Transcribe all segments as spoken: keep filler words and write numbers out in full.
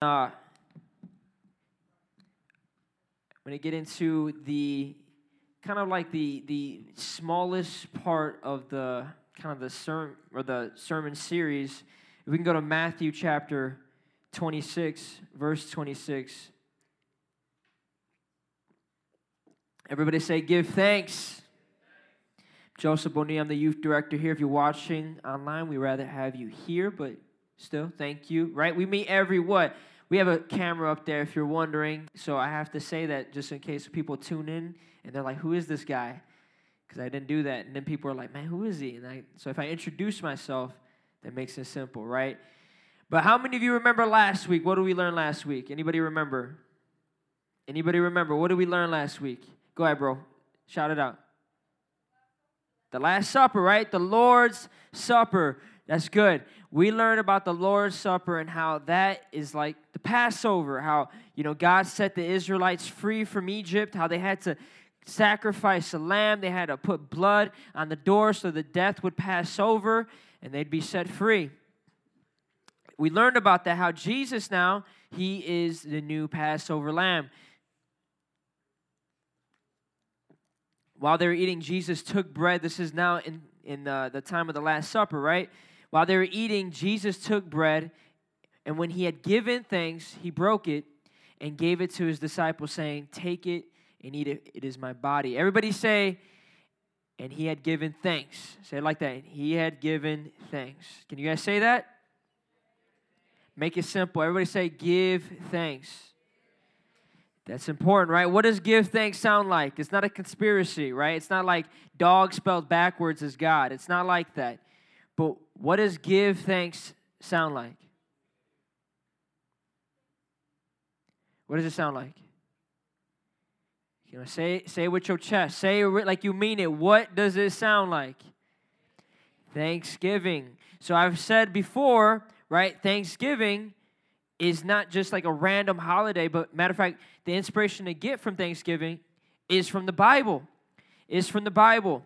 Uh, I'm going to get into the kind of like the the smallest part of the kind of the sermon or the sermon series. If we can go to Matthew chapter twenty-six, verse twenty-six. Everybody say, "Give thanks." Joseph Bonilla, I'm the youth director here. If you're watching online, we'd rather have you here, but still, thank you. Right? We meet every what? We have a camera up there if you're wondering. So I have to say that just in case people tune in and they're like, who is this guy? Because I didn't do that. And then people are like, man, who is he? And I, so if I introduce myself, that makes it simple, right? But how many of you remember last week? What did we learn last week? Anybody remember? Anybody remember? What did we learn last week? Go ahead, bro. Shout it out. The Last Supper, right? The Lord's Supper. That's good. We learned about the Lord's Supper and how that is like the Passover, how, you know, God set the Israelites free from Egypt, how they had to sacrifice a lamb, they had to put blood on the door so the death would pass over and they'd be set free. We learned about that, how Jesus now, he is the new Passover lamb. While they were eating, Jesus took bread. This is now in, in the, the time of the Last Supper, right? While they were eating, Jesus took bread, and when he had given thanks, he broke it and gave it to his disciples, saying, "Take it and eat it. It is my body." Everybody say, "And he had given thanks." Say it like that. He had given thanks. Can you guys say that? Make it simple. Everybody say, "Give thanks." That's important, right? What does give thanks sound like? It's not a conspiracy, right? It's not like dog spelled backwards is God. It's not like that. But what does give thanks sound like? What does it sound like? You know, say, say it with your chest. Say it like you mean it. What does it sound like? Thanksgiving. So I've said before, right, Thanksgiving is not just like a random holiday, but matter of fact, the inspiration to get from Thanksgiving is from the Bible, is from the Bible.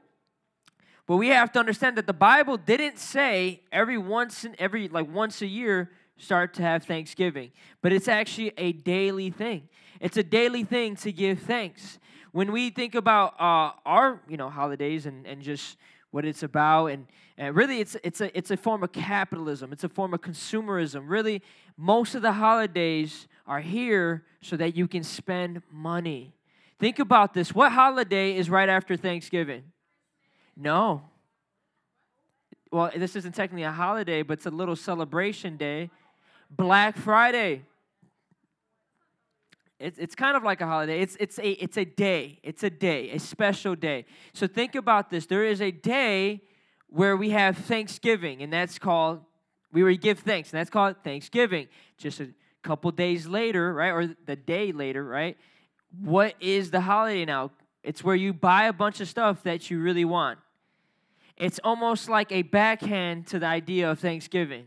But we have to understand that the Bible didn't say every once in every like once a year start to have Thanksgiving, but it's actually a daily thing. It's a daily thing to give thanks. When we think about uh, our you know holidays and and just what it's about, and, and really it's it's a it's a form of capitalism, it's a form of consumerism. Really, most of the holidays are here so that you can spend money. Think about this. What holiday is right after Thanksgiving? No. Well, this isn't technically a holiday, but it's a little celebration day. Black Friday. It's it's kind of like a holiday. It's it's a it's a day. It's a day, a special day. So think about this. There is a day where we have Thanksgiving, and that's called we were give thanks, and that's called Thanksgiving. Just a couple days later, right, or the day later, right? What is the holiday now? It's where you buy a bunch of stuff that you really want. It's almost like a backhand to the idea of Thanksgiving.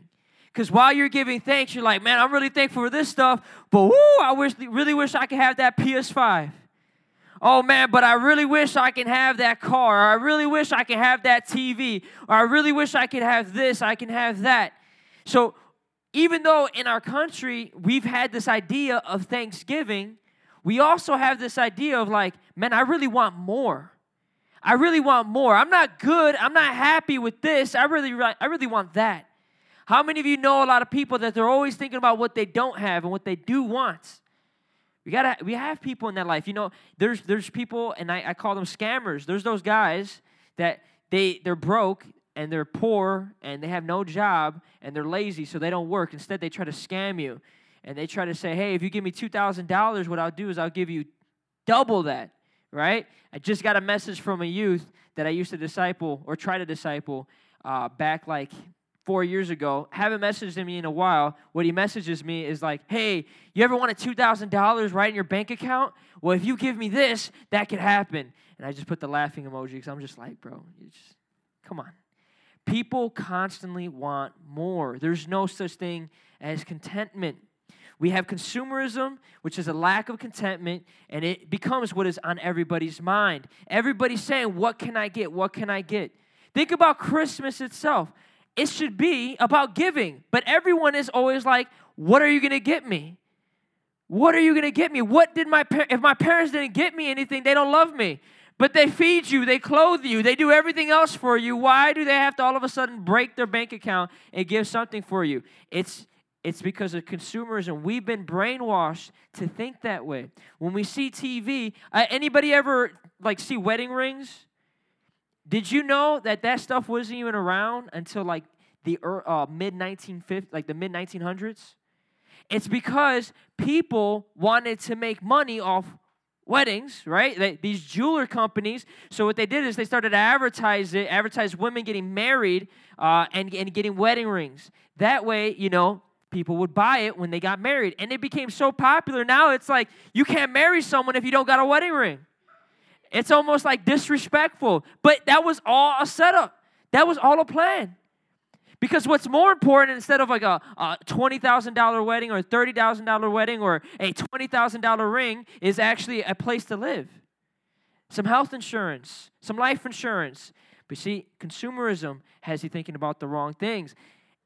Because while you're giving thanks, you're like, man, I'm really thankful for this stuff, but woo, I wish, really wish I could have that P S five. Oh, man, but I really wish I can have that car. Or I really wish I could have that T V. Or I really wish I could have this. I can have that. So even though in our country we've had this idea of Thanksgiving, we also have this idea of like, man, I really want more. I really want more. I'm not good. I'm not happy with this. I really, I really want that. How many of you know a lot of people that they're always thinking about what they don't have and what they do want? We gotta, we have people in that life. You know, there's there's people, and I, I call them scammers. There's those guys that they, they're broke, and they're poor, and they have no job, and they're lazy, so they don't work. Instead, they try to scam you, and they try to say, hey, if you give me two thousand dollars, what I'll do is I'll give you double that, right? I just got a message from a youth that I used to disciple or try to disciple uh, back like four years ago. Haven't messaged me in a while. What he messages me is like, hey, you ever wanted two thousand dollars right in your bank account? Well, if you give me this, that could happen. And I just put the laughing emoji because I'm just like, bro, you just, come on. People constantly want more. There's no such thing as contentment. We have consumerism, which is a lack of contentment, and it becomes what is on everybody's mind. Everybody's saying, what can I get? What can I get? Think about Christmas itself. It should be about giving. But everyone is always like, what are you going to get me? What are you going to get me? What did my par- if my parents didn't get me anything, they don't love me. But they feed you, they clothe you, they do everything else for you. Why do they have to all of a sudden break their bank account and give something for you? It's it's because of consumerism. We've been brainwashed to think that way. When we see T V, uh, anybody ever like see wedding rings? Did you know that that stuff wasn't even around until like the uh, mid nineteen fifties, like the mid nineteen hundreds? It's because people wanted to make money off weddings, right? They, these jeweler companies. So what they did is they started to advertise it, advertise women getting married uh, and, and getting wedding rings. That way, you know, people would buy it when they got married. And it became so popular. Now it's like, you can't marry someone if you don't got a wedding ring. It's almost like disrespectful. But that was all a setup. That was all a plan. Because what's more important, instead of like a, a twenty thousand dollars wedding or a thirty thousand dollars wedding or a twenty thousand dollars ring, is actually a place to live. Some health insurance, some life insurance. But see, consumerism has you thinking about the wrong things.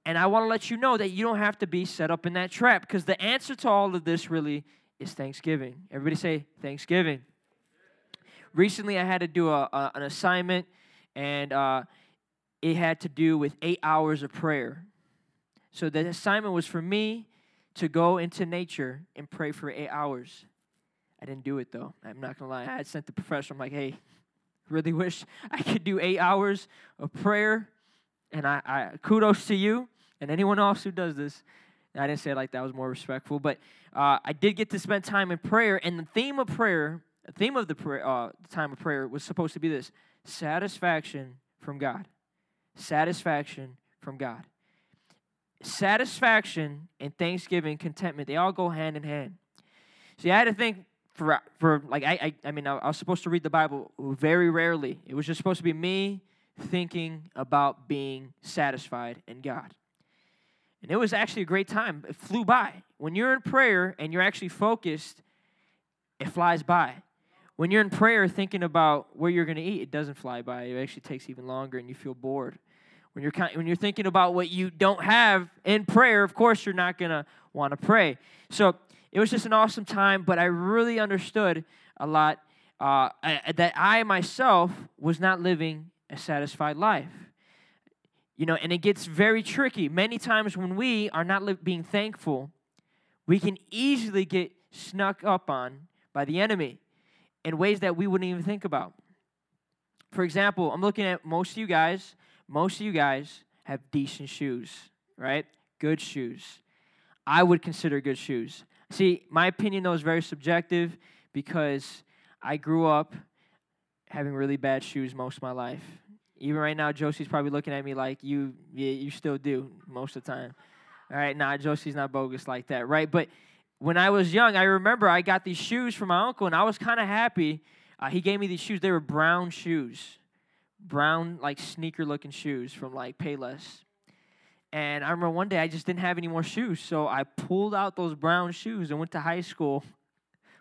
And I want to let you know that you don't have to be set up in that trap, because the answer to all of this really is Thanksgiving. Everybody say Thanksgiving. Recently, I had to do a, a, an assignment, and uh, it had to do with eight hours of prayer. So the assignment was for me to go into nature and pray for eight hours. I didn't do it, though. I'm not going to lie. I had sent the professor. I'm like, hey, really wish I could do eight hours of prayer. And I, I kudos to you and anyone else who does this. I didn't say it like that. I was more respectful. But uh, I did get to spend time in prayer. And the theme of prayer, the theme of the prayer, uh, the time of prayer was supposed to be this: satisfaction from God. Satisfaction from God. Satisfaction and thanksgiving, contentment, they all go hand in hand. See, I had to think for, for like, I, I, I mean, I, I was supposed to read the Bible very rarely. It was just supposed to be me thinking about being satisfied in God. And it was actually a great time. It flew by. When you're in prayer and you're actually focused, it flies by. When you're in prayer thinking about where you're going to eat, it doesn't fly by. It actually takes even longer, and you feel bored. When you're when you're thinking about what you don't have in prayer, of course you're not going to want to pray. So it was just an awesome time, but I really understood a lot uh, I, that I myself was not living a satisfied life. You know, and it gets very tricky. Many times when we are not li- being thankful, we can easily get snuck up on by the enemy in ways that we wouldn't even think about. For example, I'm looking at most of you guys. Most of you guys have decent shoes, right? Good shoes. I would consider good shoes. See, my opinion, though, is very subjective, because I grew up having really bad shoes most of my life. Even right now, Josie's probably looking at me like, you yeah, you still do most of the time. All right, nah, Josie's not bogus like that, right? But when I was young, I remember I got these shoes from my uncle, and I was kind of happy. Uh, he gave me these shoes. They were brown shoes, brown, like, sneaker-looking shoes from, like, Payless. And I remember one day I just didn't have any more shoes, so I pulled out those brown shoes and went to high school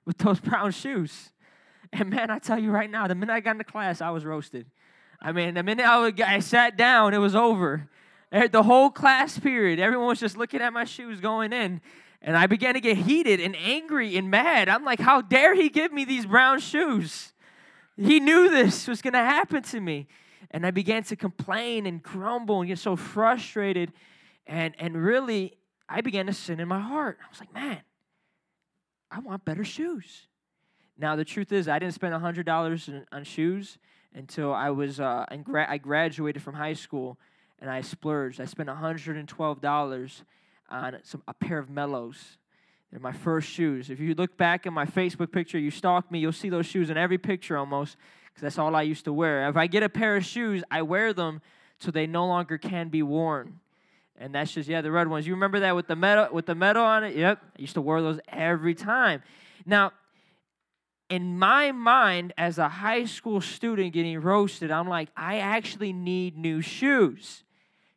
with those brown shoes. And, man, I tell you right now, the minute I got into class, I was roasted. I mean, the minute I, would, I sat down, it was over. The whole class period, everyone was just looking at my shoes going in. And I began to get heated and angry and mad. I'm like, how dare he give me these brown shoes? He knew this was going to happen to me. And I began to complain and grumble and get so frustrated. And, and really, I began to sin in my heart. I was like, man, I want better shoes. Now, the truth is, I didn't spend one hundred dollars on shoes until I was uh, in gra- I graduated from high school, and I splurged. I spent one hundred twelve dollars on some a pair of Mellos. They're my first shoes. If you look back at my Facebook picture, you stalk me, you'll see those shoes in every picture almost, because that's all I used to wear. If I get a pair of shoes, I wear them till they no longer can be worn. And that's just, yeah, the red ones. You remember that with the metal, with the metal on it? Yep, I used to wear those every time. Now, in my mind, as a high school student getting roasted, I'm like, I actually need new shoes.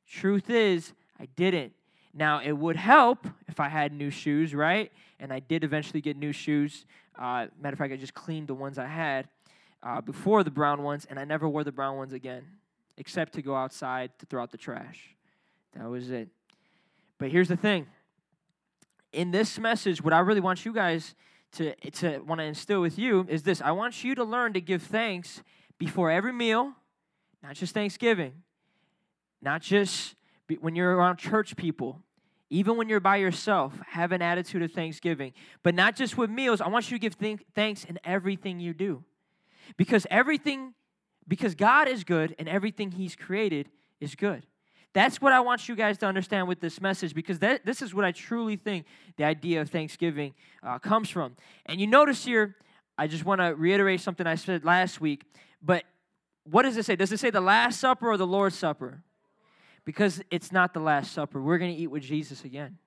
Truth is, I didn't. Now, it would help if I had new shoes, right? And I did eventually get new shoes. Uh, matter of fact, I just cleaned the ones I had uh, before the brown ones, and I never wore the brown ones again, except to go outside to throw out the trash. That was it. But here's the thing. In this message, what I really want you guys to, to want to instill with you is this. I want you to learn to give thanks before every meal, not just Thanksgiving, not just when you're around church people, even when you're by yourself, have an attitude of thanksgiving. But not just with meals. I want you to give th- thanks in everything you do. Because everything, because God is good and everything he's created is good. That's what I want you guys to understand with this message, because that, this is what I truly think the idea of Thanksgiving uh, comes from. And you notice here, I just want to reiterate something I said last week, but what does it say? Does it say the Last Supper or the Lord's Supper? Because it's not the Last Supper. We're going to eat with Jesus again.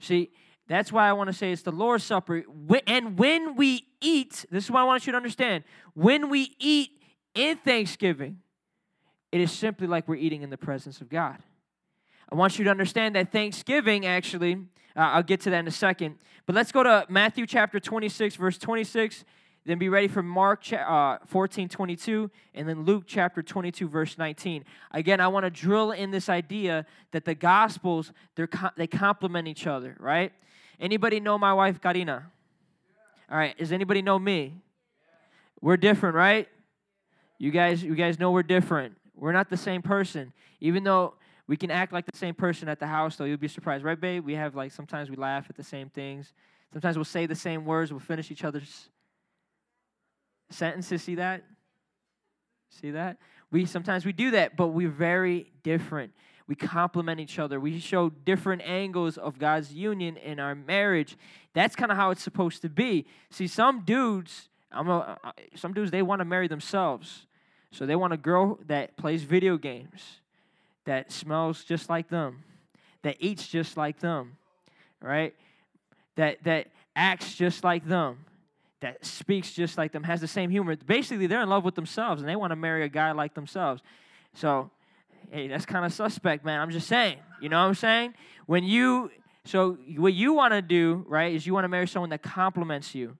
See, that's why I want to say it's the Lord's Supper. And when we eat, this is what I want you to understand. When we eat in Thanksgiving, it is simply like we're eating in the presence of God. I want you to understand that Thanksgiving, actually, uh, I'll get to that in a second. But let's go to Matthew chapter twenty-six, verse twenty-six. Then be ready for Mark uh, fourteen twenty-two, and then Luke chapter twenty-two, verse nineteen. Again, I want to drill in this idea that the Gospels, they're co- they complement each other, right? Anybody know my wife, Karina? Yeah. All right, does anybody know me? Yeah. We're different, right? You guys, you guys know we're different. We're not the same person. Even though we can act like the same person at the house, though, you'll be surprised. Right, babe? We have, like, sometimes we laugh at the same things. Sometimes we'll say the same words. We'll finish each other's sentences. See that? See that? We sometimes we do that, but we're very different. We complement each other. We show different angles of God's union in our marriage. That's kind of how it's supposed to be. See, some dudes, I'm a, some dudes, they want to marry themselves. So they want a girl that plays video games, that smells just like them, that eats just like them, right? That that acts just like them, that speaks just like them, has the same humor. Basically, they're in love with themselves, and they want to marry a guy like themselves. So, hey, that's kind of suspect, man. I'm just saying. You know what I'm saying? When you, so what you want to do, right, is you want to marry someone that compliments you.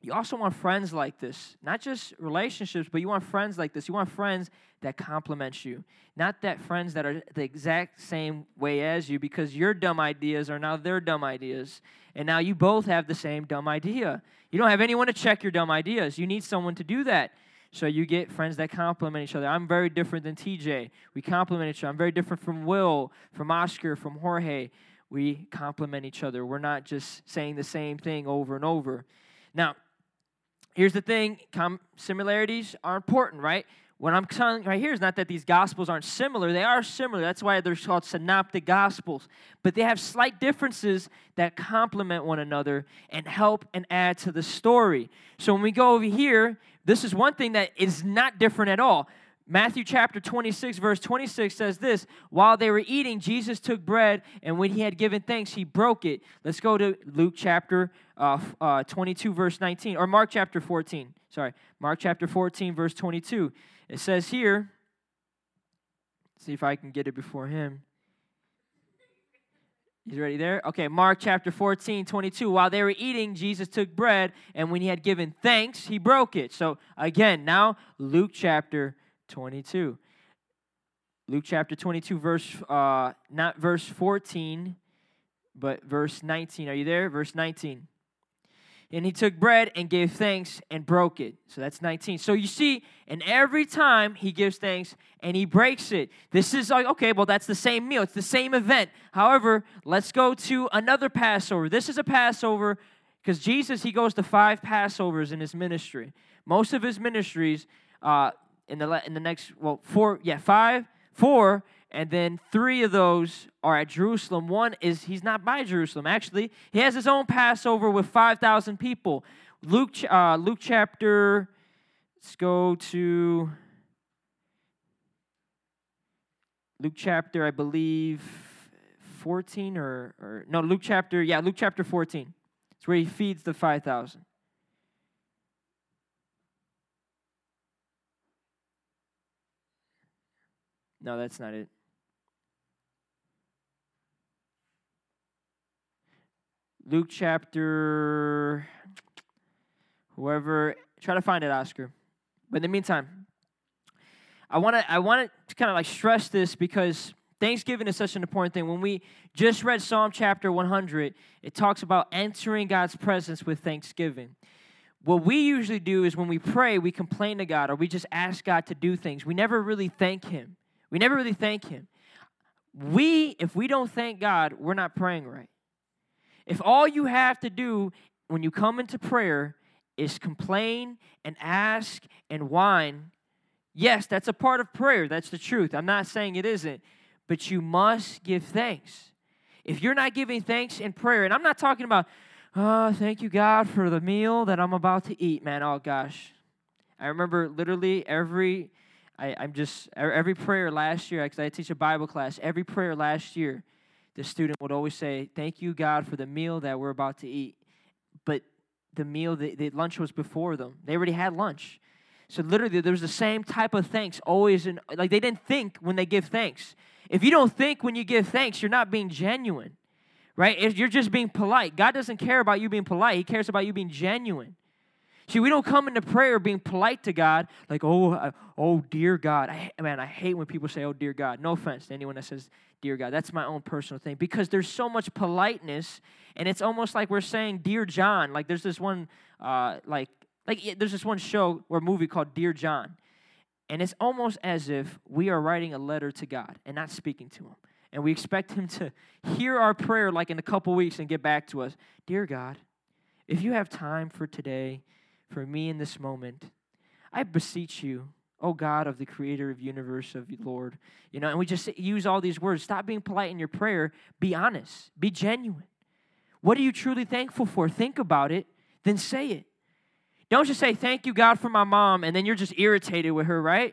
You also want friends like this, not just relationships, but you want friends like this. You want friends that compliment you, not that friends that are the exact same way as you, because your dumb ideas are now their dumb ideas, and now you both have the same dumb idea. You don't have anyone to check your dumb ideas. You need someone to do that, so you get friends that compliment each other. I'm very different than T J. We compliment each other. I'm very different from Will, from Oscar, from Jorge. We compliment each other. We're not just saying the same thing over and over. Now, here's the thing, com- similarities are important, right? What I'm telling right here is not that these Gospels aren't similar. They are similar. That's why they're called synoptic Gospels. But they have slight differences that complement one another and help and add to the story. So when we go over here, this is one thing that is not different at all. Matthew chapter twenty-six, verse twenty-six says this, while they were eating, Jesus took bread, and when he had given thanks, he broke it. Let's go to Luke chapter uh, uh, twenty-two, verse nineteen, or Mark chapter fourteen. Sorry, Mark chapter fourteen, verse twenty-two. It says here, see if I can get it before him. He's ready there? Okay, Mark chapter fourteen, twenty-two. While they were eating, Jesus took bread, and when he had given thanks, he broke it. So again, now Luke chapter twenty-two. Luke chapter twenty-two, verse, uh, not verse fourteen, but verse nineteen. Are you there? Verse nineteen. And he took bread and gave thanks and broke it. So that's nineteen. So you see, and every time he gives thanks and he breaks it. This is like, okay, well, that's the same meal. It's the same event. However, let's go to another Passover. This is a Passover because Jesus, he goes to five Passovers in his ministry. Most of his ministries, uh, In the in the next, well, four, yeah, five, four, and then three of those are at Jerusalem. One is, he's not by Jerusalem, actually. He has his own Passover with five thousand people. Luke, uh, Luke chapter, let's go to Luke chapter, I believe, fourteen or, or no, Luke chapter, yeah, Luke chapter fourteen. It's where he feeds the five thousand. No, that's not it. Luke chapter, whoever, try to find it, Oscar. But in the meantime, I want to I want to kind of like stress this because Thanksgiving is such an important thing. When we just read Psalm chapter one hundred, it talks about entering God's presence with thanksgiving. What we usually do is when we pray, we complain to God or we just ask God to do things. We never really thank Him. We never really thank Him. We, if we don't thank God, we're not praying right. If all you have to do when you come into prayer is complain and ask and whine, yes, that's a part of prayer. That's the truth. I'm not saying it isn't, but you must give thanks. If you're not giving thanks in prayer, and I'm not talking about, oh, thank you, God, for the meal that I'm about to eat, man. Oh, gosh. I remember literally every, I, I'm just, every prayer last year, because I teach a Bible class, every prayer last year, the student would always say, thank you, God, for the meal that we're about to eat. But the meal, the, the lunch was before them. They already had lunch. So literally, there was the same type of thanks always. In, like, they didn't think when they give thanks. If you don't think when you give thanks, you're not being genuine, right? If you're just being polite. God doesn't care about you being polite. He cares about you being genuine. See, we don't come into prayer being polite to God, like, oh, I, oh, dear God. I, man, I hate when people say, oh, dear God. No offense to anyone that says, dear God. That's my own personal thing, because there's so much politeness, and it's almost like we're saying, Dear John. Like, there's this one, uh, like, like there's this one show or movie called Dear John, and it's almost as if we are writing a letter to God and not speaking to Him, and we expect Him to hear our prayer like in a couple weeks and get back to us. Dear God, if you have time for today, for me in this moment, I beseech you, O God of the creator of universe, of Lord, you know, and we just use all these words. Stop being polite in your prayer. Be honest. Be genuine. What are you truly thankful for? Think about it, then say it. Don't just say, thank you, God, for my mom, and then you're just irritated with her, right?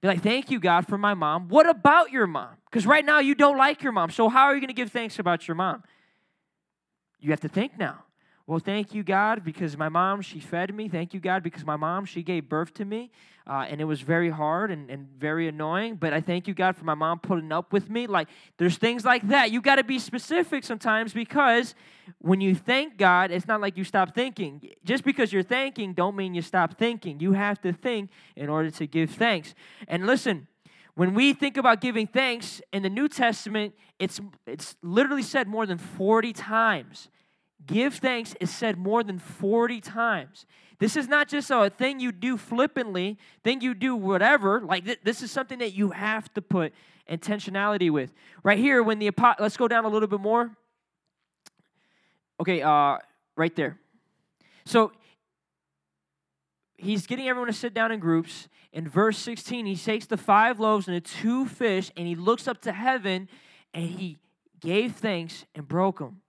Be like, thank you, God, for my mom. What about your mom? Because right now you don't like your mom, so how are you going to give thanks about your mom? You have to think now. Well, thank you, God, because my mom, she fed me. Thank you, God, because my mom, she gave birth to me, uh, and it was very hard and, and very annoying, but I thank you, God, for my mom putting up with me. Like, there's things like that. You got to be specific sometimes, because when you thank God, it's not like you stop thinking. Just because you're thanking don't mean you stop thinking. You have to think in order to give thanks. And listen, when we think about giving thanks in the New Testament, it's it's literally said more than forty times. Give thanks is said more than forty times. This is not just a thing you do flippantly, thing you do whatever. Like th- this is something that you have to put intentionality with. Right here, when the apo- let's go down a little bit more. Okay, uh, right there. So he's getting everyone to sit down in groups. In verse sixteen, he takes the five loaves and the two fish, and he looks up to heaven, and he gave thanks and broke them.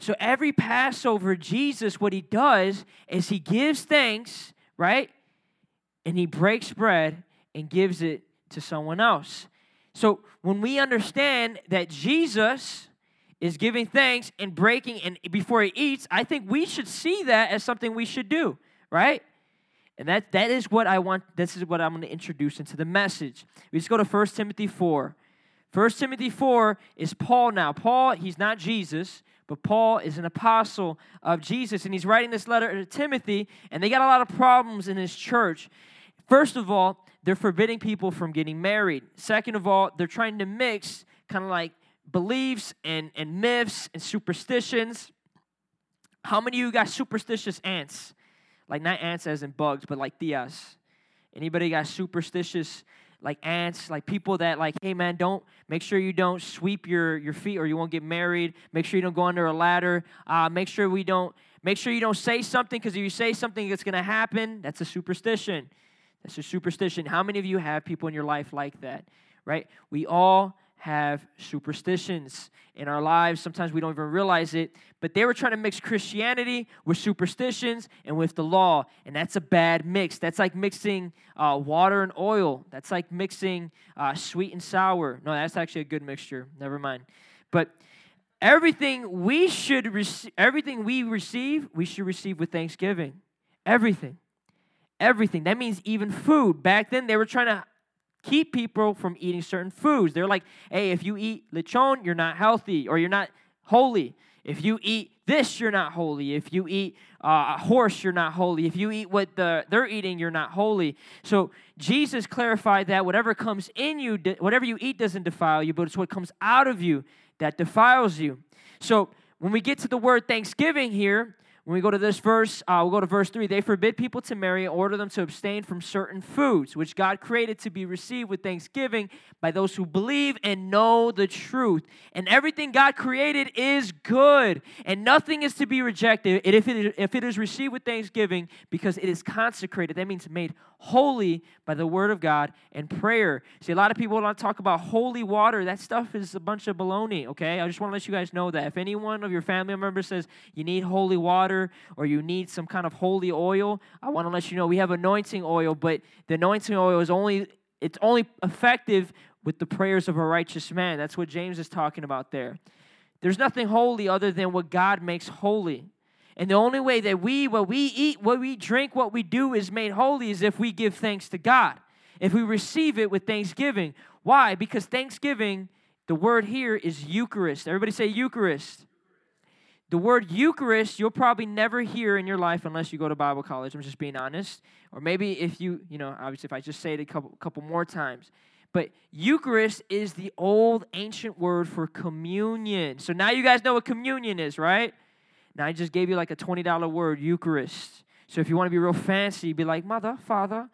So every Passover, Jesus, what he does is he gives thanks, right? And he breaks bread and gives it to someone else. So when we understand that Jesus is giving thanks and breaking and before he eats, I think we should see that as something we should do, right? And that that is what I want, this is what I'm going to introduce into the message. We just go to First Timothy four. First Timothy four is Paul now. Paul, he's not Jesus. But Paul is an apostle of Jesus, and he's writing this letter to Timothy, and they got a lot of problems in his church. First of all, they're forbidding people from getting married. Second of all, they're trying to mix kind of like beliefs and, and myths and superstitions. How many of you got superstitious aunts? Like not aunts as in bugs, but like tias. Anybody got superstitious like aunts, like people that like, hey, man, don't, make sure you don't sweep your, your feet or you won't get married. Make sure you don't go under a ladder. Uh, make sure we don't, make sure you don't say something, because if you say something, it's going to happen. That's a superstition. That's a superstition. How many of you have people in your life like that, right? We all have superstitions in our lives. Sometimes we don't even realize it, but they were trying to mix Christianity with superstitions and with the law, and that's a bad mix. That's like mixing uh, water and oil. That's like mixing uh, sweet and sour. No, that's actually a good mixture. Never mind. But everything we should rec- everything we receive, we should receive with thanksgiving. Everything. Everything. That means even food. Back then, they were trying to keep people from eating certain foods. They're like, hey, if you eat lechon, you're not healthy or you're not holy. If you eat this, you're not holy. If you eat uh, a horse, you're not holy. If you eat what the, they're eating, you're not holy. So Jesus clarified that whatever comes in you, whatever you eat doesn't defile you, but it's what comes out of you that defiles you. So when we get to the word thanksgiving here, when we go to this verse, uh, we'll go to verse three. They forbid people to marry and order them to abstain from certain foods, which God created to be received with thanksgiving by those who believe and know the truth. And everything God created is good, and nothing is to be rejected if it, if it is received with thanksgiving, because it is consecrated. That means made holy by the word of God and prayer. See, a lot of people don't talk about holy water. That stuff is a bunch of baloney, okay? I just want to let you guys know that. If anyone of your family members says you need holy water, or you need some kind of holy oil, I want to let you know we have anointing oil, but the anointing oil is only, it's only effective with the prayers of a righteous man. That's what James is talking about there. There's nothing holy other than what God makes holy. And the only way that we, what we eat, what we drink, what we do is made holy is if we give thanks to God, if we receive it with thanksgiving. Why? Because thanksgiving, the word here is Eucharist. Everybody say Eucharist. The word Eucharist, you'll probably never hear in your life unless you go to Bible college. I'm just being honest. Or maybe if you, you know, obviously if I just say it a couple, couple more times. But Eucharist is the old ancient word for communion. So now you guys know what communion is, right? Now I just gave you like a twenty dollar word, Eucharist. So if you want to be real fancy, be like, Mother, Father,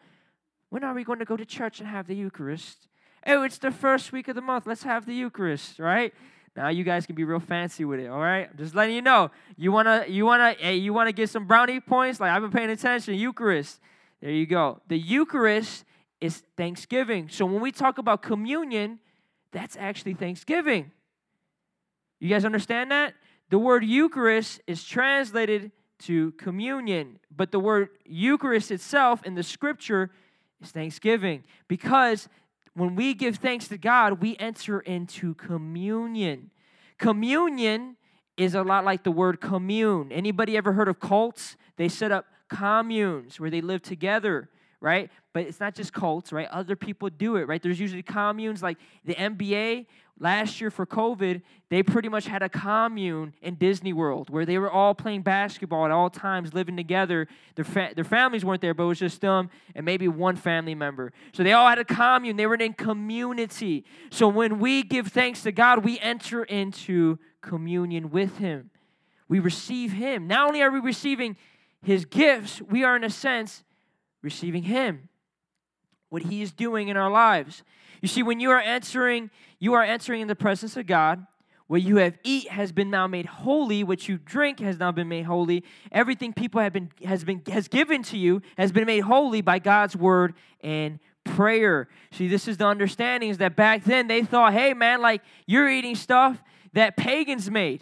when are we going to go to church and have the Eucharist? Oh, it's the first week of the month. Let's have the Eucharist, right? Now you guys can be real fancy with it, all right? I'm just letting you know. You wanna, you wanna, hey, you wanna get some brownie points? Like I've been paying attention. Eucharist, there you go. The Eucharist is Thanksgiving. So when we talk about communion, that's actually Thanksgiving. You guys understand that? The word Eucharist is translated to communion, but the word Eucharist itself in the Scripture is Thanksgiving, because when we give thanks to God, we enter into communion. Communion is a lot like the word commune. Anybody ever heard of cults? They set up communes where they live together, right? But it's not just cults, right? Other people do it, right? There's usually communes like the N B A. Last year for COVID, they pretty much had a commune in Disney World where they were all playing basketball at all times, living together. Their fa- their families weren't there, but it was just them and maybe one family member. So they all had a commune. They were in community. So when we give thanks to God, we enter into communion with Him. We receive Him. Not only are we receiving His gifts, we are, in a sense, receiving Him, what He is doing in our lives. You see, when you are entering, you are entering in the presence of God. What you have eat has been now made holy. What you drink has now been made holy. Everything people have been has been has given to you has been made holy by God's word and prayer. See, this is the understanding, is that back then they thought, hey man, like you're eating stuff that pagans made.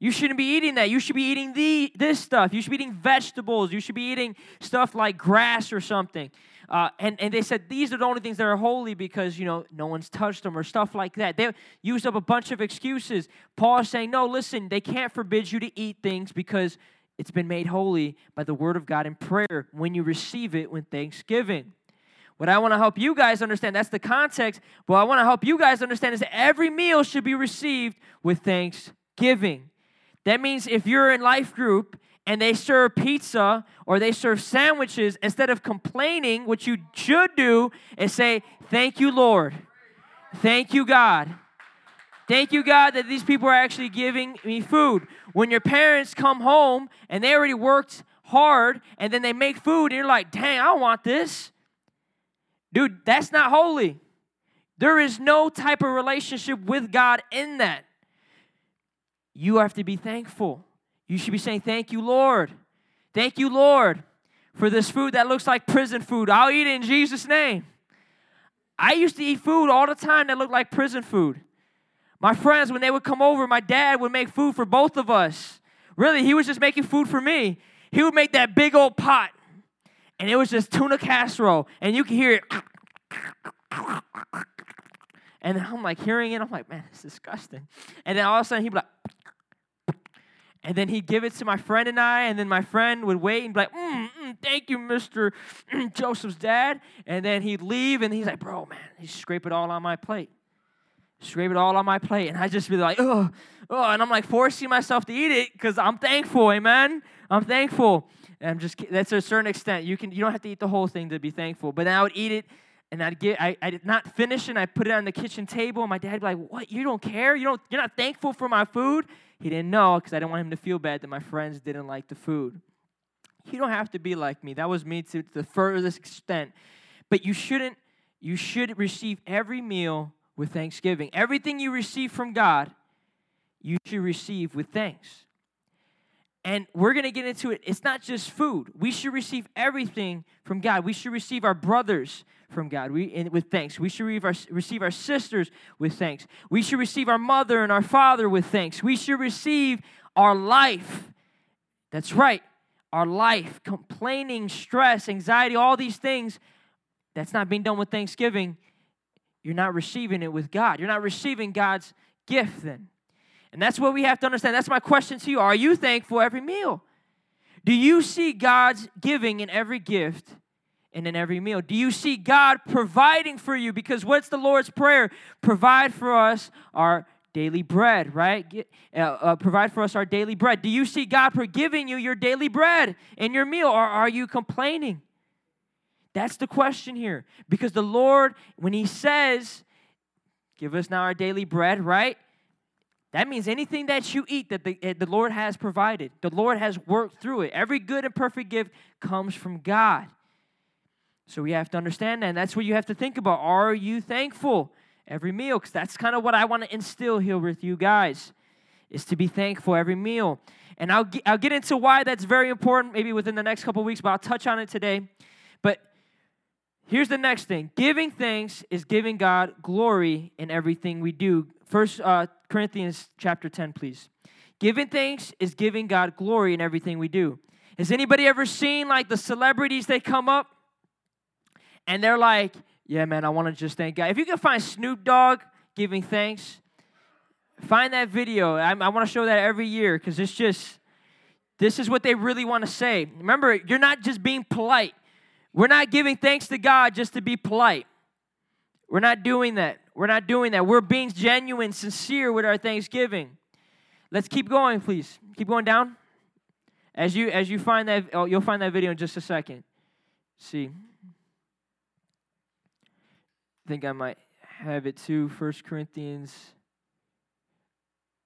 You shouldn't be eating that. You should be eating the this stuff. You should be eating vegetables. You should be eating stuff like grass or something. Uh, and, and they said these are the only things that are holy because, you know, no one's touched them or stuff like that. They used up a bunch of excuses. Paul is saying, no, listen, they can't forbid you to eat things because it's been made holy by the word of God in prayer when you receive it with thanksgiving. What I want to help you guys understand, that's the context. What I want to help you guys understand is that every meal should be received with thanksgiving. That means if you're in life group and they serve pizza or they serve sandwiches, instead of complaining, what you should do is say, thank you, Lord. Thank you, God. Thank you, God, that these people are actually giving me food. When your parents come home and they already worked hard and then they make food and you're like, dang, I want this. Dude, that's not holy. There is no type of relationship with God in that. You have to be thankful. You should be saying, thank you, Lord. Thank you, Lord, for this food that looks like prison food. I'll eat it in Jesus' name. I used to eat food all the time that looked like prison food. My friends, when they would come over, my dad would make food for both of us. Really, he was just making food for me. He would make that big old pot, and it was just tuna casserole, and you could hear it. And then I'm like hearing it. I'm like, man, it's disgusting. And then all of a sudden, he'd be like, and then he'd give it to my friend and I, and then my friend would wait and be like, mm, mm, thank you, Mister Joseph's dad. And then he'd leave, and he's like, bro, man, he'd scrape it all on my plate. scrape it all on my plate, and I just be like, oh, oh, and I'm like forcing myself to eat it because I'm thankful, amen? I'm thankful, and I'm just, that's a certain extent. You can, you don't have to eat the whole thing to be thankful, but then I would eat it, and I'd get, I, I did not finish, and I put it on the kitchen table, and my dad would be like, what, you don't care? You don't, you're not thankful for my food? He didn't know because I didn't want him to feel bad that my friends didn't like the food. You don't have to be like me. That was me to the furthest extent. But you shouldn't, you should receive every meal with thanksgiving. Everything you receive from God, you should receive with thanks. And we're going to get into it. It's not just food. We should receive everything from God. We should receive our brothers from God we, and with thanks. We should receive our, receive our sisters with thanks. We should receive our mother and our father with thanks. We should receive our life. That's right. Our life, complaining, stress, anxiety, all these things, that's not being done with thanksgiving. You're not receiving it with God. You're not receiving God's gift then. And that's what we have to understand. That's my question to you. Are you thankful every meal? Do you see God's giving in every gift and in every meal? Do you see God providing for you? Because what's the Lord's prayer? Provide for us our daily bread, right? Get, uh, uh, provide for us our daily bread. Do you see God forgiving you your daily bread and your meal, or are you complaining? That's the question here. Because the Lord, when He says, give us now our daily bread, right? That means anything that you eat that the, uh, the Lord has provided. The Lord has worked through it. Every good and perfect gift comes from God. So we have to understand that. And that's what you have to think about. Are you thankful? Every meal, because that's kind of what I want to instill here with you guys, is to be thankful every meal. And I'll get, I'll get into why that's very important maybe within the next couple of weeks, but I'll touch on it today. But here's the next thing. Giving thanks is giving God glory in everything we do. First uh, Corinthians chapter ten, please. Giving thanks is giving God glory in everything we do. Has anybody ever seen like the celebrities that come up and they're like, yeah, man, I want to just thank God. If you can find Snoop Dogg giving thanks, find that video. I, I want to show that every year because it's just, this is what they really want to say. Remember, you're not just being polite. We're not giving thanks to God just to be polite. We're not doing that. We're not doing that. We're being genuine, sincere with our thanksgiving. Let's keep going, please. Keep going down. As you as you find that, oh, you'll find that video in just a second. See. I think I might have it too. First Corinthians.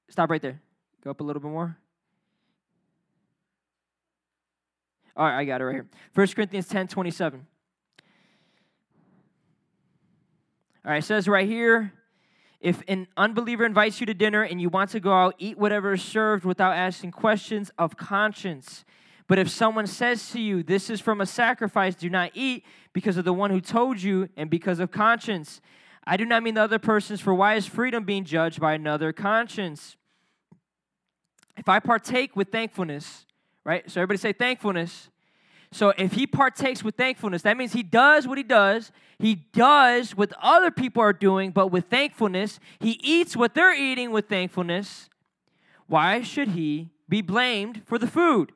Stop right there. Go up a little bit more. All right, I got it right here. First Corinthians ten, twenty-seven. All right, it says right here, if an unbeliever invites you to dinner and you want to go out, eat whatever is served without asking questions of conscience. But if someone says to you, this is from a sacrifice, do not eat because of the one who told you and because of conscience. I do not mean the other persons, for why is freedom being judged by another conscience? If I partake with thankfulness, right? So everybody say thankfulness. So if he partakes with thankfulness, that means he does what he does. He does what other people are doing, but with thankfulness. He eats what they're eating with thankfulness. Why should he be blamed for the food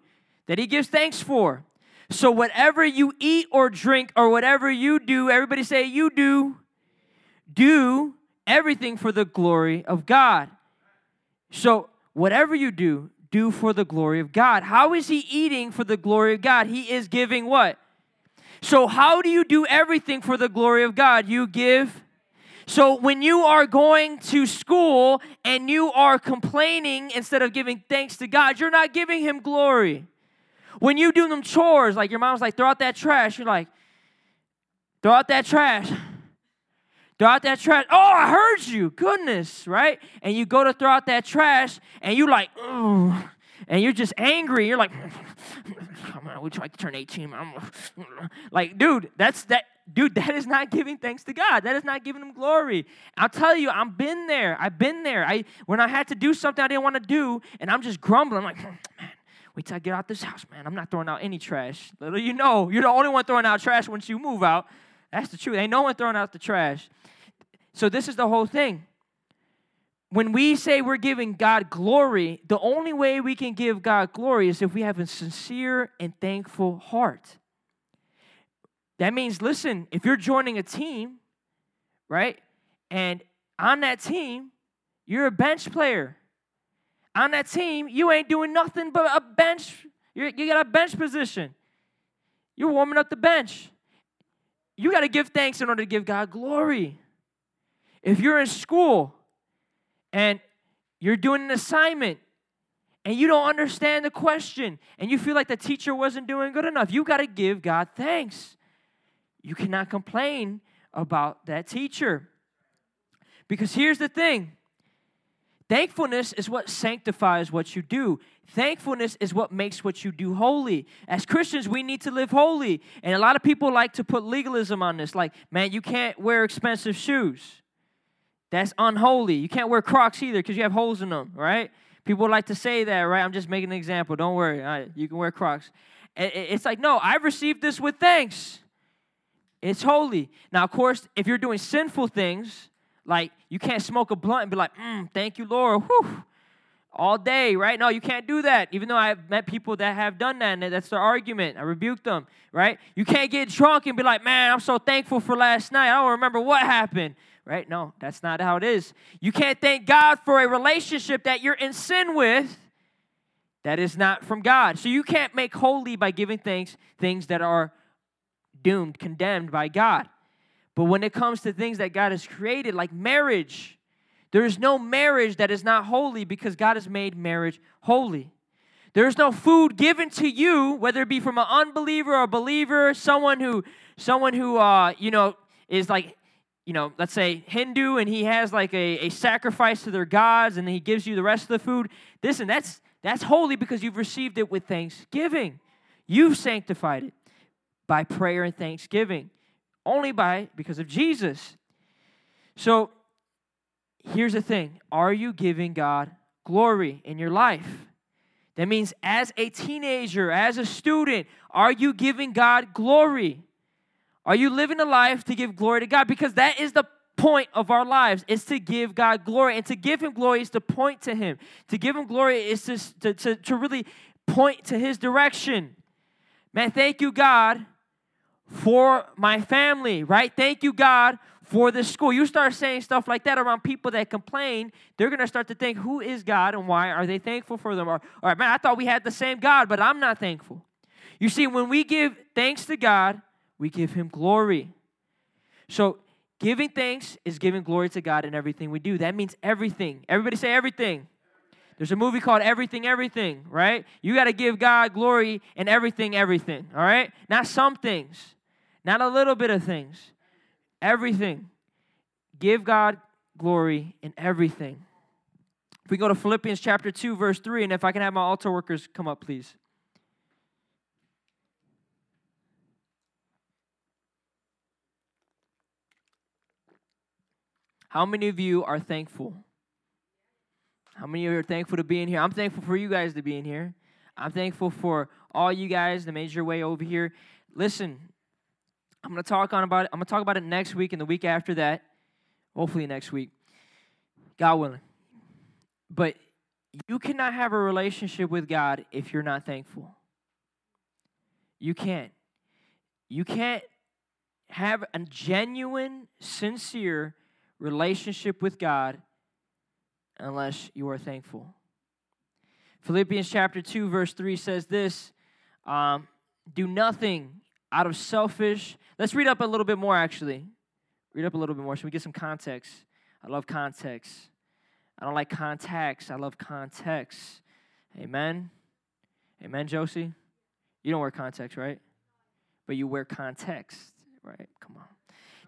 that he gives thanks for? So whatever you eat or drink or whatever you do, everybody say you do, do everything for the glory of God. So whatever you do, do for the glory of God. How is he eating for the glory of God? He is giving what? So how do you do everything for the glory of God? You give. So when you are going to school and you are complaining instead of giving thanks to God, you're not giving him glory. When you do them chores, like your mom's like, throw out that trash. You're like, throw out that trash. Throw out that trash. Oh, I heard you. Goodness, right? And you go to throw out that trash, and you're like, oh, and you're just angry. You're like, we tried to turn eighteen. Like, dude, that's that. Dude, that is not giving thanks to God. That is not giving him glory. I'll tell you, I've been there. I've been there. I when I had to do something I didn't want to do, and I'm just grumbling. I'm like, man. Wait till I get out this house, man. I'm not throwing out any trash. Little you know, you're the only one throwing out trash once you move out. That's the truth. Ain't no one throwing out the trash. So this is the whole thing. When we say we're giving God glory, the only way we can give God glory is if we have a sincere and thankful heart. That means, listen, if you're joining a team, right, and on that team, you're a bench player. On that team, you ain't doing nothing but a bench. You're, you got a bench position. You're warming up the bench. You got to give thanks in order to give God glory. If you're in school and you're doing an assignment and you don't understand the question and you feel like the teacher wasn't doing good enough, you got to give God thanks. You cannot complain about that teacher. Because here's the thing. Thankfulness is what sanctifies what you do. Thankfulness is what makes what you do holy. As Christians, we need to live holy. And a lot of people like to put legalism on this. Like, man, you can't wear expensive shoes. That's unholy. You can't wear Crocs either because you have holes in them, right? People like to say that, right? I'm just making an example. Don't worry. Right, you can wear Crocs. It's like, no, I've received this with thanks. It's holy. Now, of course, if you're doing sinful things, like, you can't smoke a blunt and be like, mm, thank you, Lord, whew, all day, right? No, you can't do that, even though I've met people that have done that, and that's their argument. I rebuked them, right? You can't get drunk and be like, man, I'm so thankful for last night. I don't remember what happened, right? No, that's not how it is. You can't thank God for a relationship that you're in sin with that is not from God. So you can't make holy by giving thanks things that are doomed, condemned by God. But when it comes to things that God has created, like marriage, there is no marriage that is not holy because God has made marriage holy. There is no food given to you, whether it be from an unbeliever or a believer, someone who, someone who, uh, you know, is like, you know, let's say Hindu, and he has like a, a sacrifice to their gods, and he gives you the rest of the food. Listen, that's that's holy because you've received it with thanksgiving. You've sanctified it by prayer and thanksgiving. Only by, because of Jesus. So, here's the thing. Are you giving God glory in your life? That means as a teenager, as a student, are you giving God glory? Are you living a life to give glory to God? Because that is the point of our lives, is to give God glory. And to give Him glory is to point to Him. To give Him glory is to, to, to, to really point to His direction. Man, thank you, God, for my family, right? Thank you, God, for this school. You start saying stuff like that around people that complain, they're going to start to think, who is God and why are they thankful for them? Or, all right, man, I thought we had the same God, but I'm not thankful. You see, when we give thanks to God, we give Him glory. So giving thanks is giving glory to God in everything we do. That means everything. Everybody say everything. There's a movie called Everything, Everything, right? You got to give God glory in everything, everything, all right? Not some things. Not a little bit of things. Everything. Give God glory in everything. If we go to Philippians chapter two, verse three, and if I can have my altar workers come up, please. How many of you are thankful? How many of you are thankful to be in here? I'm thankful for you guys to be in here. I'm thankful for all you guys that made your way over here. Listen. I'm going to talk on about it. I'm going to talk about it next week and the week after that. Hopefully next week. God willing. But you cannot have a relationship with God if you're not thankful. You can't. You can't have a genuine, sincere relationship with God unless you are thankful. Philippians chapter two, verse three says this, um, do nothing out of selfish, let's read up a little bit more, actually. Read up a little bit more so we get some context. I love context. I don't like contacts. I love context. Amen? Amen, Josie? You don't wear contacts, right? But you wear context, right? Come on.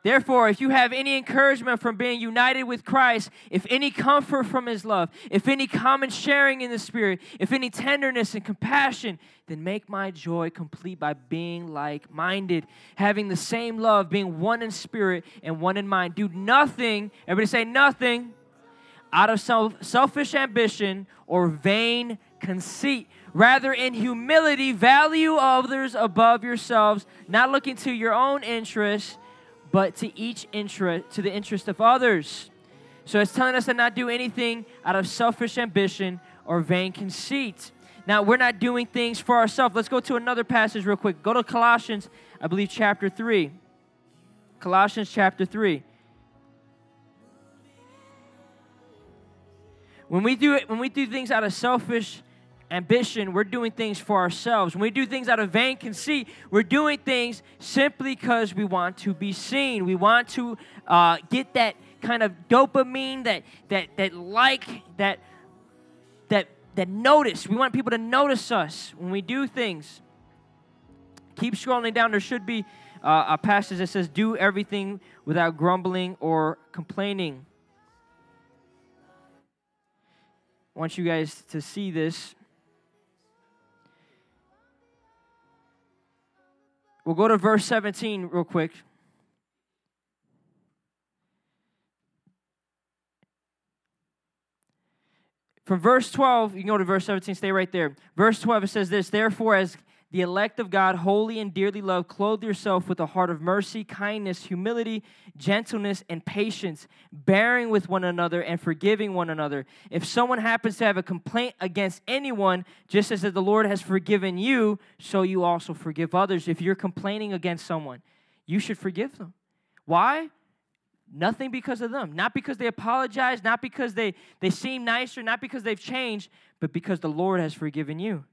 Therefore, if you have any encouragement from being united with Christ, if any comfort from His love, if any common sharing in the Spirit, if any tenderness and compassion, then make my joy complete by being like-minded, having the same love, being one in spirit and one in mind. Do nothing, everybody say nothing, out of self, selfish ambition or vain conceit. Rather, in humility, value others above yourselves, not looking to your own interests, but to each interest, to the interest of others. So it's telling us to not do anything out of selfish ambition or vain conceit. Now, we're not doing things for ourselves. Let's go to another passage real quick. Go to Colossians, I believe, chapter three. Colossians chapter three. When we do it, when we do things out of selfish ambition, we're doing things for ourselves. When we do things out of vain conceit, we're doing things simply because we want to be seen. We want to uh, get that kind of dopamine, that that that like, that that that notice. We want people to notice us when we do things. Keep scrolling down. There should be uh, a passage that says, "Do everything without grumbling or complaining." I want you guys to see this. We'll go to verse seventeen real quick. From verse twelve, you can go to verse seventeen, stay right there. Verse twelve, it says this: "Therefore, as the elect of God, holy and dearly loved, clothe yourself with a heart of mercy, kindness, humility, gentleness, and patience, bearing with one another and forgiving one another. If someone happens to have a complaint against anyone, just as the Lord has forgiven you, so you also forgive others." If you're complaining against someone, you should forgive them. Why? Nothing because of them. Not because they apologize, not because they, they seem nicer, not because they've changed, but because the Lord has forgiven you.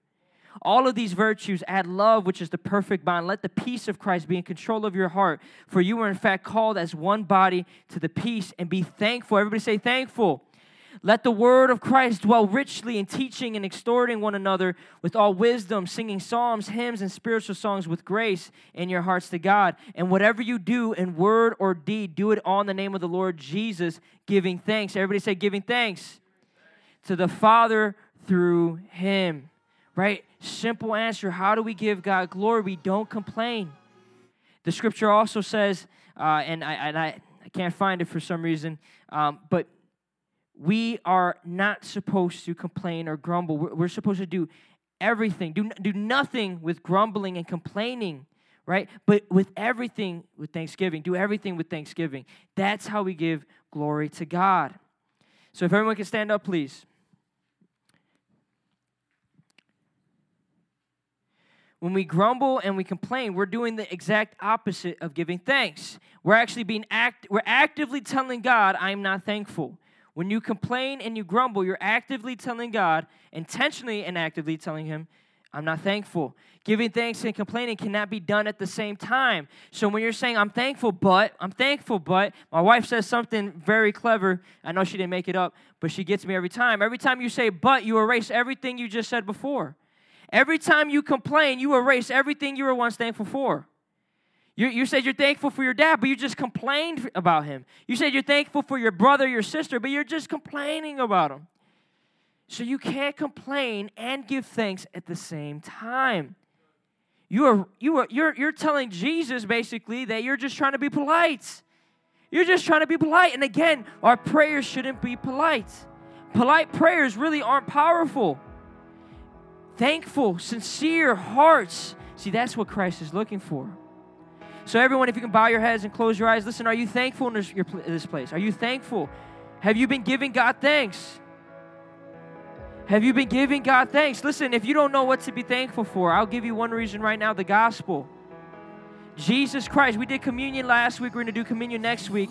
All of these virtues add love, which is the perfect bond. Let the peace of Christ be in control of your heart, for you were in fact called as one body to the peace, and be thankful. Everybody say thankful. Let the word of Christ dwell richly in teaching and exhorting one another with all wisdom, singing psalms, hymns, and spiritual songs with grace in your hearts to God. And whatever you do in word or deed, do it all in the name of the Lord Jesus, giving thanks. Everybody say giving thanks to the Father through him. Right? Simple answer. How do we give God glory? We don't complain. The scripture also says, uh, and, I, and I, I can't find it for some reason, um, but we are not supposed to complain or grumble. We're, we're supposed to do everything. Do, do nothing with grumbling and complaining, right? But with everything with thanksgiving. Do everything with thanksgiving. That's how we give glory to God. So if everyone can stand up, please. When we grumble and we complain, we're doing the exact opposite of giving thanks. We're actually being act we're actively telling God, "I'm not thankful." When you complain and you grumble, you're actively telling God, intentionally and actively telling him, "I'm not thankful." Giving thanks and complaining cannot be done at the same time. So when you're saying, "I'm thankful, but, I'm thankful, but," my wife says something very clever. I know she didn't make it up, but she gets me every time. Every time you say "but," you erase everything you just said before. Every time you complain, you erase everything you were once thankful for. You, you said you're thankful for your dad, but you just complained about him. You said you're thankful for your brother, your sister, but you're just complaining about them. So you can't complain and give thanks at the same time. You are, you are, you're, you're telling Jesus, basically, that you're just trying to be polite. You're just trying to be polite. And again, our prayers shouldn't be polite. Polite prayers really aren't powerful. Thankful, sincere hearts. See, that's what Christ is looking for. So everyone, if you can bow your heads and close your eyes, listen, are you thankful in this, your, this place? Are you thankful? Have you been giving God thanks? Have you been giving God thanks? Listen, if you don't know what to be thankful for, I'll give you one reason right now, the gospel. Jesus Christ, we did communion last week, we're going to do communion next week,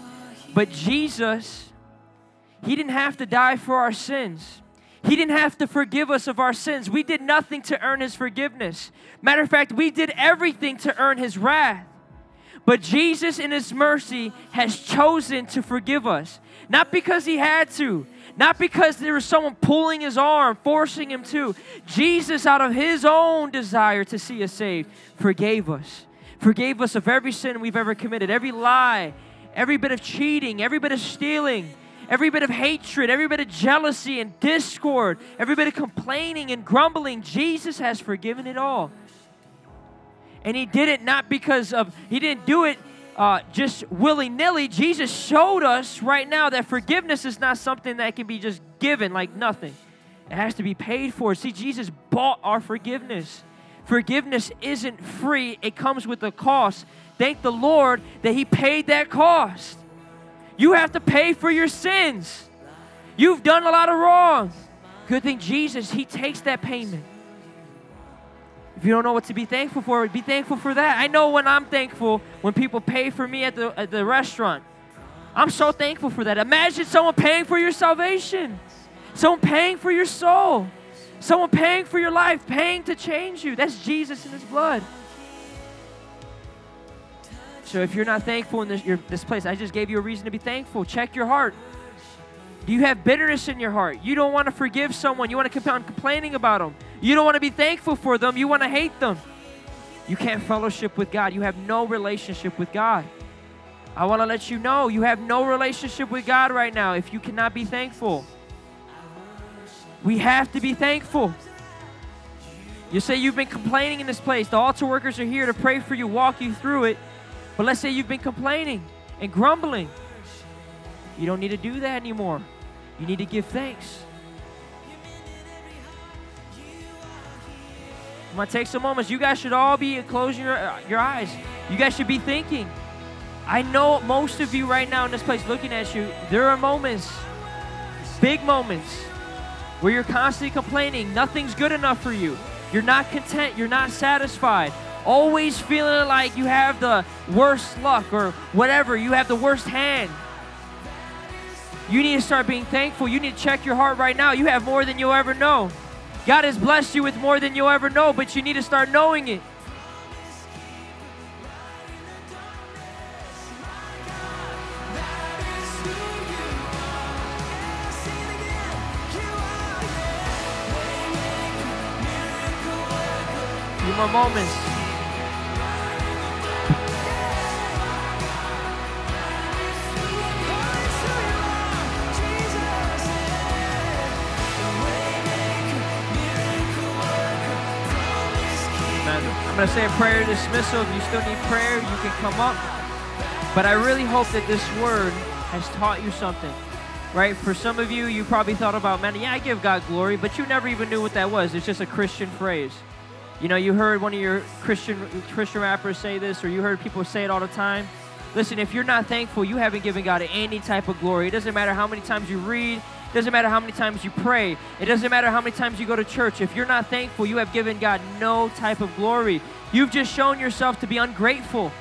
but Jesus, he didn't have to die for our sins. He didn't have to forgive us of our sins. We did nothing to earn his forgiveness. Matter of fact, we did everything to earn his wrath. But Jesus in his mercy has chosen to forgive us. Not because he had to. Not because there was someone pulling his arm, forcing him to. Jesus, out of his own desire to see us saved, forgave us. Forgave us of every sin we've ever committed. Every lie, every bit of cheating, every bit of stealing. Every bit of hatred, every bit of jealousy and discord, every bit of complaining and grumbling, Jesus has forgiven it all. And he did it not because of, he didn't do it uh, just willy-nilly. Jesus showed us right now that forgiveness is not something that can be just given like nothing. It has to be paid for. See, Jesus bought our forgiveness. Forgiveness isn't free. It comes with a cost. Thank the Lord that he paid that cost. You have to pay for your sins. You've done a lot of wrong. Good thing Jesus, he takes that payment. If you don't know what to be thankful for, be thankful for that. I know when I'm thankful, when people pay for me at the, at the restaurant, I'm so thankful for that. Imagine someone paying for your salvation. Someone paying for your soul. Someone paying for your life, paying to change you. That's Jesus in His blood. So if you're not thankful in this, your, this place, I just gave you a reason to be thankful. Check your heart. Do you have bitterness in your heart? You don't want to forgive someone. You want to compound complaining about them. You don't want to be thankful for them. You want to hate them. You can't fellowship with God. You have no relationship with God. I want to let you know you have no relationship with God right now if you cannot be thankful. We have to be thankful. You say you've been complaining in this place. The altar workers are here to pray for you, walk you through it. But let's say you've been complaining and grumbling. You don't need to do that anymore. You need to give thanks. I'm going to take some moments. You guys should all be closing your, your eyes. You guys should be thinking. I know most of you right now in this place looking at you, there are moments, big moments, where you're constantly complaining. Nothing's good enough for you. You're not content. You're not satisfied. Always feeling like you have the worst luck or whatever. You have the worst hand. You need to start being thankful. You need to check your heart right now. You have more than you'll ever know. God has blessed you with more than you'll ever know, but you need to start knowing it. A few more moments. I'm going to say a prayer of dismissal. If you still need prayer, you can come up. But I really hope that this word has taught you something, right? For some of you, you probably thought about, man, yeah, I give God glory, but you never even knew what that was. It's just a Christian phrase. You know, you heard one of your Christian Christian rappers say this, or you heard people say it all the time. Listen, if you're not thankful, you haven't given God any type of glory. It doesn't matter how many times you read. It doesn't matter how many times you pray. It doesn't matter how many times you go to church. If you're not thankful, you have given God no type of glory. You've just shown yourself to be ungrateful.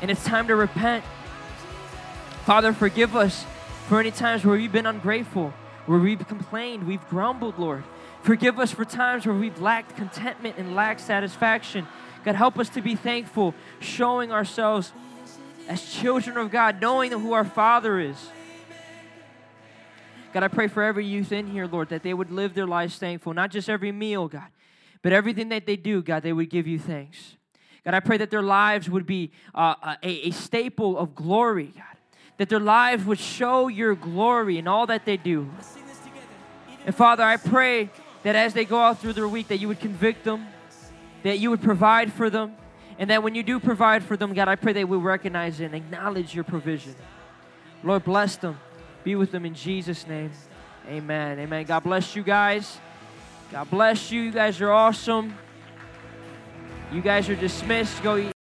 And it's time to repent. Father, forgive us for any times where we've been ungrateful, where we've complained, we've grumbled, Lord. Forgive us for times where we've lacked contentment and lacked satisfaction. God, help us to be thankful, showing ourselves as children of God, knowing who our Father is. God, I pray for every youth in here, Lord, that they would live their lives thankful. Not just every meal, God, but everything that they do, God, they would give you thanks. God, I pray that their lives would be uh, a, a staple of glory, God. That their lives would show your glory in all that they do. And Father, I pray that as they go out through their week, that you would convict them, that you would provide for them, and that when you do provide for them, God, I pray they will recognize and acknowledge your provision. Lord, bless them. Be with them in Jesus' name. Amen. Amen. God bless you guys. God bless you. You guys are awesome. You guys are dismissed. Go eat.